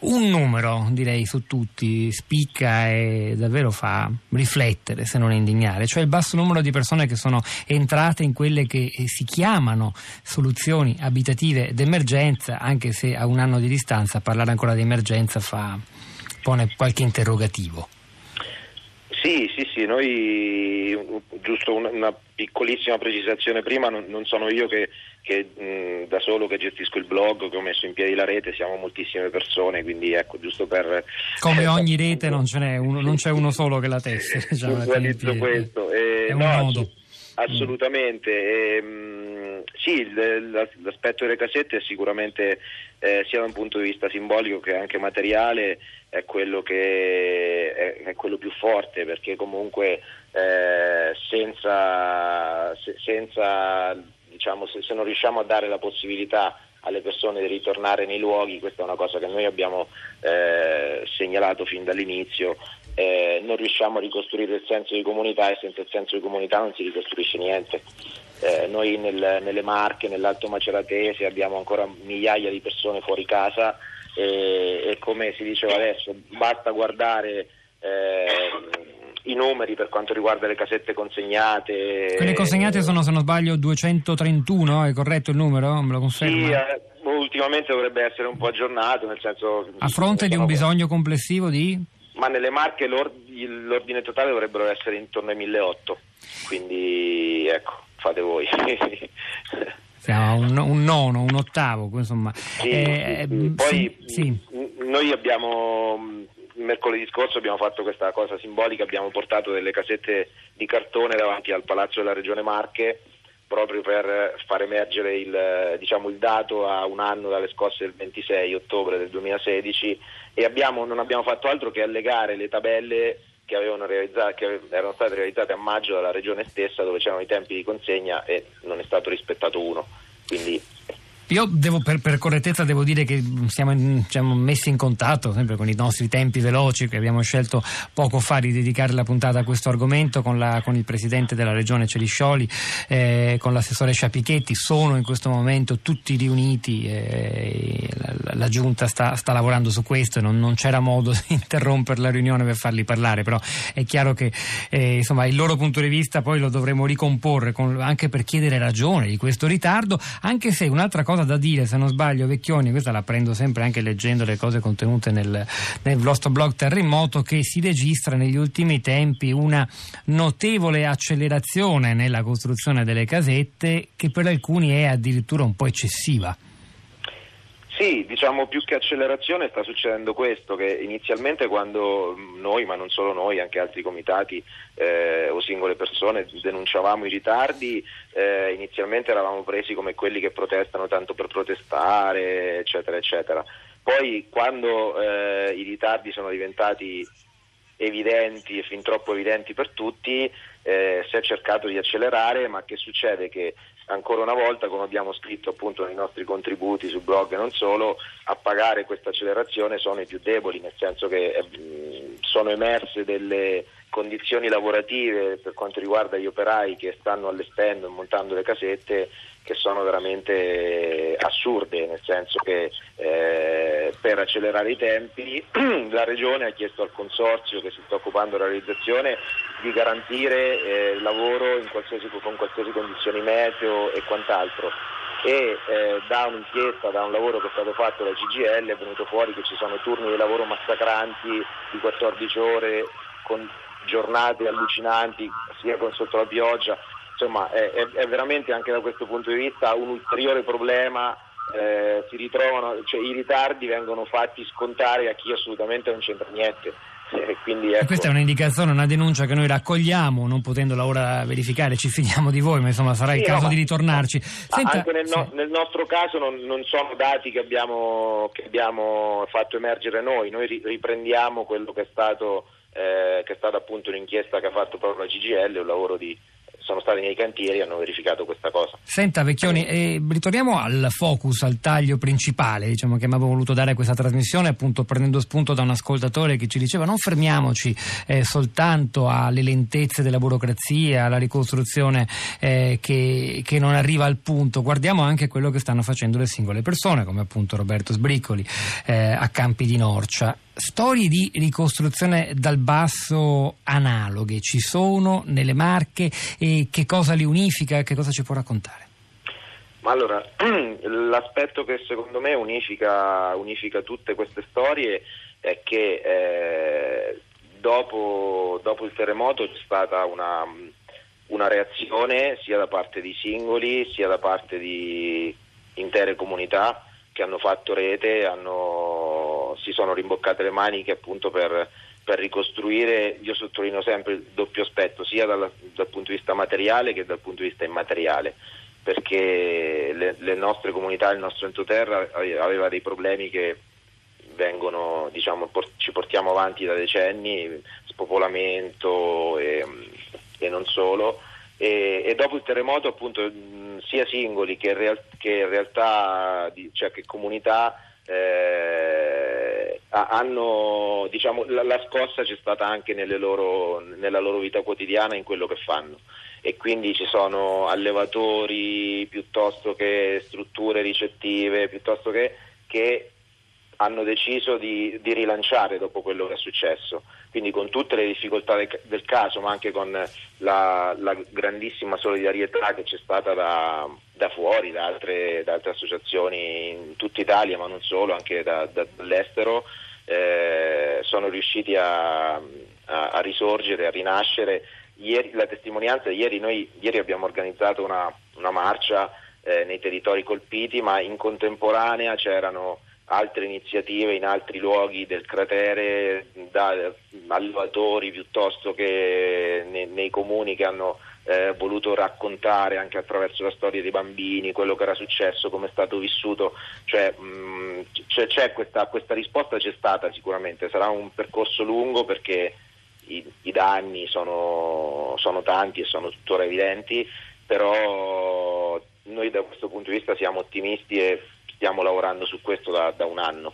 Un numero, direi, su tutti spicca e davvero fa riflettere, se non indignare, cioè il basso numero di persone che sono entrate in quelle che si chiamano soluzioni abitative d'emergenza, anche se a un anno di distanza parlare ancora di emergenza pone qualche interrogativo. Sì, noi giusto una piccolissima precisazione prima, non sono io che da solo che gestisco il blog, che ho messo in piedi la rete, siamo moltissime persone, quindi ecco, giusto per... Come ogni rete non ce n'è uno, non c'è uno solo che la testa, diciamo, questo è un nodo. Assolutamente, sì, l'aspetto delle casette è sicuramente sia da un punto di vista simbolico che anche materiale è quello più forte, perché comunque senza diciamo se non riusciamo a dare la possibilità alle persone di ritornare nei luoghi, questa è una cosa che noi abbiamo segnalato fin dall'inizio, non riusciamo a ricostruire il senso di comunità e senza il senso di comunità non si ricostruisce niente. Noi nelle Marche, nell'Alto Maceratese abbiamo ancora migliaia di persone fuori casa e come si diceva adesso, basta guardare i numeri per quanto riguarda le casette consegnate. Quelle consegnate sono, se non sbaglio, 231, è corretto il numero? Me lo conferma? Sì, ultimamente dovrebbe essere un po' aggiornato, nel senso... A fronte di un bisogno complessivo di? Ma nelle Marche l'ordine totale dovrebbero essere intorno ai 1.800, quindi ecco, fate voi. Siamo un nono, un ottavo, insomma. Sì. Poi sì. Noi abbiamo... Mercoledì scorso abbiamo fatto questa cosa simbolica, abbiamo portato delle casette di cartone davanti al Palazzo della Regione Marche proprio per far emergere il dato a un anno dalle scosse del 26 ottobre del 2016 e non abbiamo fatto altro che allegare le tabelle che erano state realizzate a maggio dalla Regione stessa, dove c'erano i tempi di consegna e non è stato rispettato uno. Quindi io devo, per correttezza devo dire che siamo messi in contatto sempre con i nostri tempi veloci che abbiamo scelto poco fa di dedicare la puntata a questo argomento con il presidente della Regione Celiscioli, con l'assessore Sciapichetti. Sono in questo momento tutti riuniti, la giunta sta lavorando su questo e non c'era modo di interrompere la riunione per farli parlare, però è chiaro che il loro punto di vista poi lo dovremo ricomporre anche per chiedere ragione di questo ritardo, anche se un'altra cosa da dire, se non sbaglio, Vecchioni, questa la prendo sempre anche leggendo le cose contenute nel vostro blog Terremoto, che si registra negli ultimi tempi una notevole accelerazione nella costruzione delle casette che per alcuni è addirittura un po' eccessiva. Sì, diciamo più che accelerazione sta succedendo questo, che inizialmente quando noi, ma non solo noi, anche altri comitati o singole persone denunciavamo i ritardi, inizialmente eravamo presi come quelli che protestano tanto per protestare, eccetera, eccetera. Poi quando i ritardi sono diventati evidenti e fin troppo evidenti per tutti, si è cercato di accelerare, ma che succede che ancora una volta, come abbiamo scritto appunto nei nostri contributi su blog e non solo, a pagare questa accelerazione sono i più deboli, nel senso che sono emerse delle condizioni lavorative per quanto riguarda gli operai che stanno allestendo e montando le casette che sono veramente assurde, nel senso che per accelerare i tempi la Regione ha chiesto al consorzio che si sta occupando della realizzazione di garantire lavoro con qualsiasi condizioni meteo e quant'altro e da un'inchiesta, da un lavoro che è stato fatto dal CGIL è venuto fuori che ci sono turni di lavoro massacranti di 14 ore con giornate allucinanti sia con sotto la pioggia, insomma è veramente anche da questo punto di vista un ulteriore problema. Si ritrovano, cioè i ritardi vengono fatti scontare a chi assolutamente non c'entra niente. Quindi, ecco. Questa è un'indicazione, una denuncia che noi raccogliamo, non potendola ora verificare ci fidiamo di voi, ma insomma sarà il caso di ritornarci. Senta, anche nel nostro caso non sono dati che abbiamo fatto emergere noi riprendiamo quello che è stato appunto un'inchiesta che ha fatto proprio la CGIL, un lavoro di sono stati nei cantieri e hanno verificato questa cosa. Senta Vecchioni, ritorniamo al focus, al taglio principale, diciamo, che mi avevo voluto dare a questa trasmissione, appunto prendendo spunto da un ascoltatore che ci diceva: non fermiamoci soltanto alle lentezze della burocrazia, alla ricostruzione che non arriva al punto, guardiamo anche quello che stanno facendo le singole persone, come appunto Roberto Sbriccoli a Campi di Norcia. Storie di ricostruzione dal basso analoghe ci sono nelle Marche, e che cosa li unifica, che cosa ci può raccontare? Ma allora, l'aspetto che secondo me unifica tutte queste storie è che dopo il terremoto c'è stata una reazione sia da parte di singoli sia da parte di intere comunità che hanno fatto rete, si sono rimboccate le maniche appunto per ricostruire. Io sottolineo sempre il doppio aspetto, sia dal punto di vista materiale che dal punto di vista immateriale, perché le nostre comunità, il nostro entroterra aveva dei problemi che vengono, diciamo, ci portiamo avanti da decenni, spopolamento e non solo, e dopo il terremoto appunto sia singoli che in realtà, cioè che comunità, hanno, diciamo, la scossa c'è stata anche nella loro vita quotidiana, in quello che fanno, e quindi ci sono allevatori piuttosto che strutture ricettive piuttosto che hanno deciso di rilanciare dopo quello che è successo, quindi con tutte le difficoltà del caso, ma anche con la grandissima solidarietà che c'è stata da fuori, da altre associazioni in tutta Italia, ma non solo, anche dall'estero, sono riusciti a risorgere, a rinascere. Ieri abbiamo organizzato una marcia nei territori colpiti, ma in contemporanea c'erano altre iniziative in altri luoghi del cratere, da allevatori piuttosto che nei comuni, che hanno voluto raccontare anche attraverso la storia dei bambini quello che era successo, come è stato vissuto. Cioè c'è questa risposta, c'è stata sicuramente, sarà un percorso lungo perché i danni sono tanti e sono tuttora evidenti, però noi da questo punto di vista siamo ottimisti e stiamo lavorando su questo da un anno.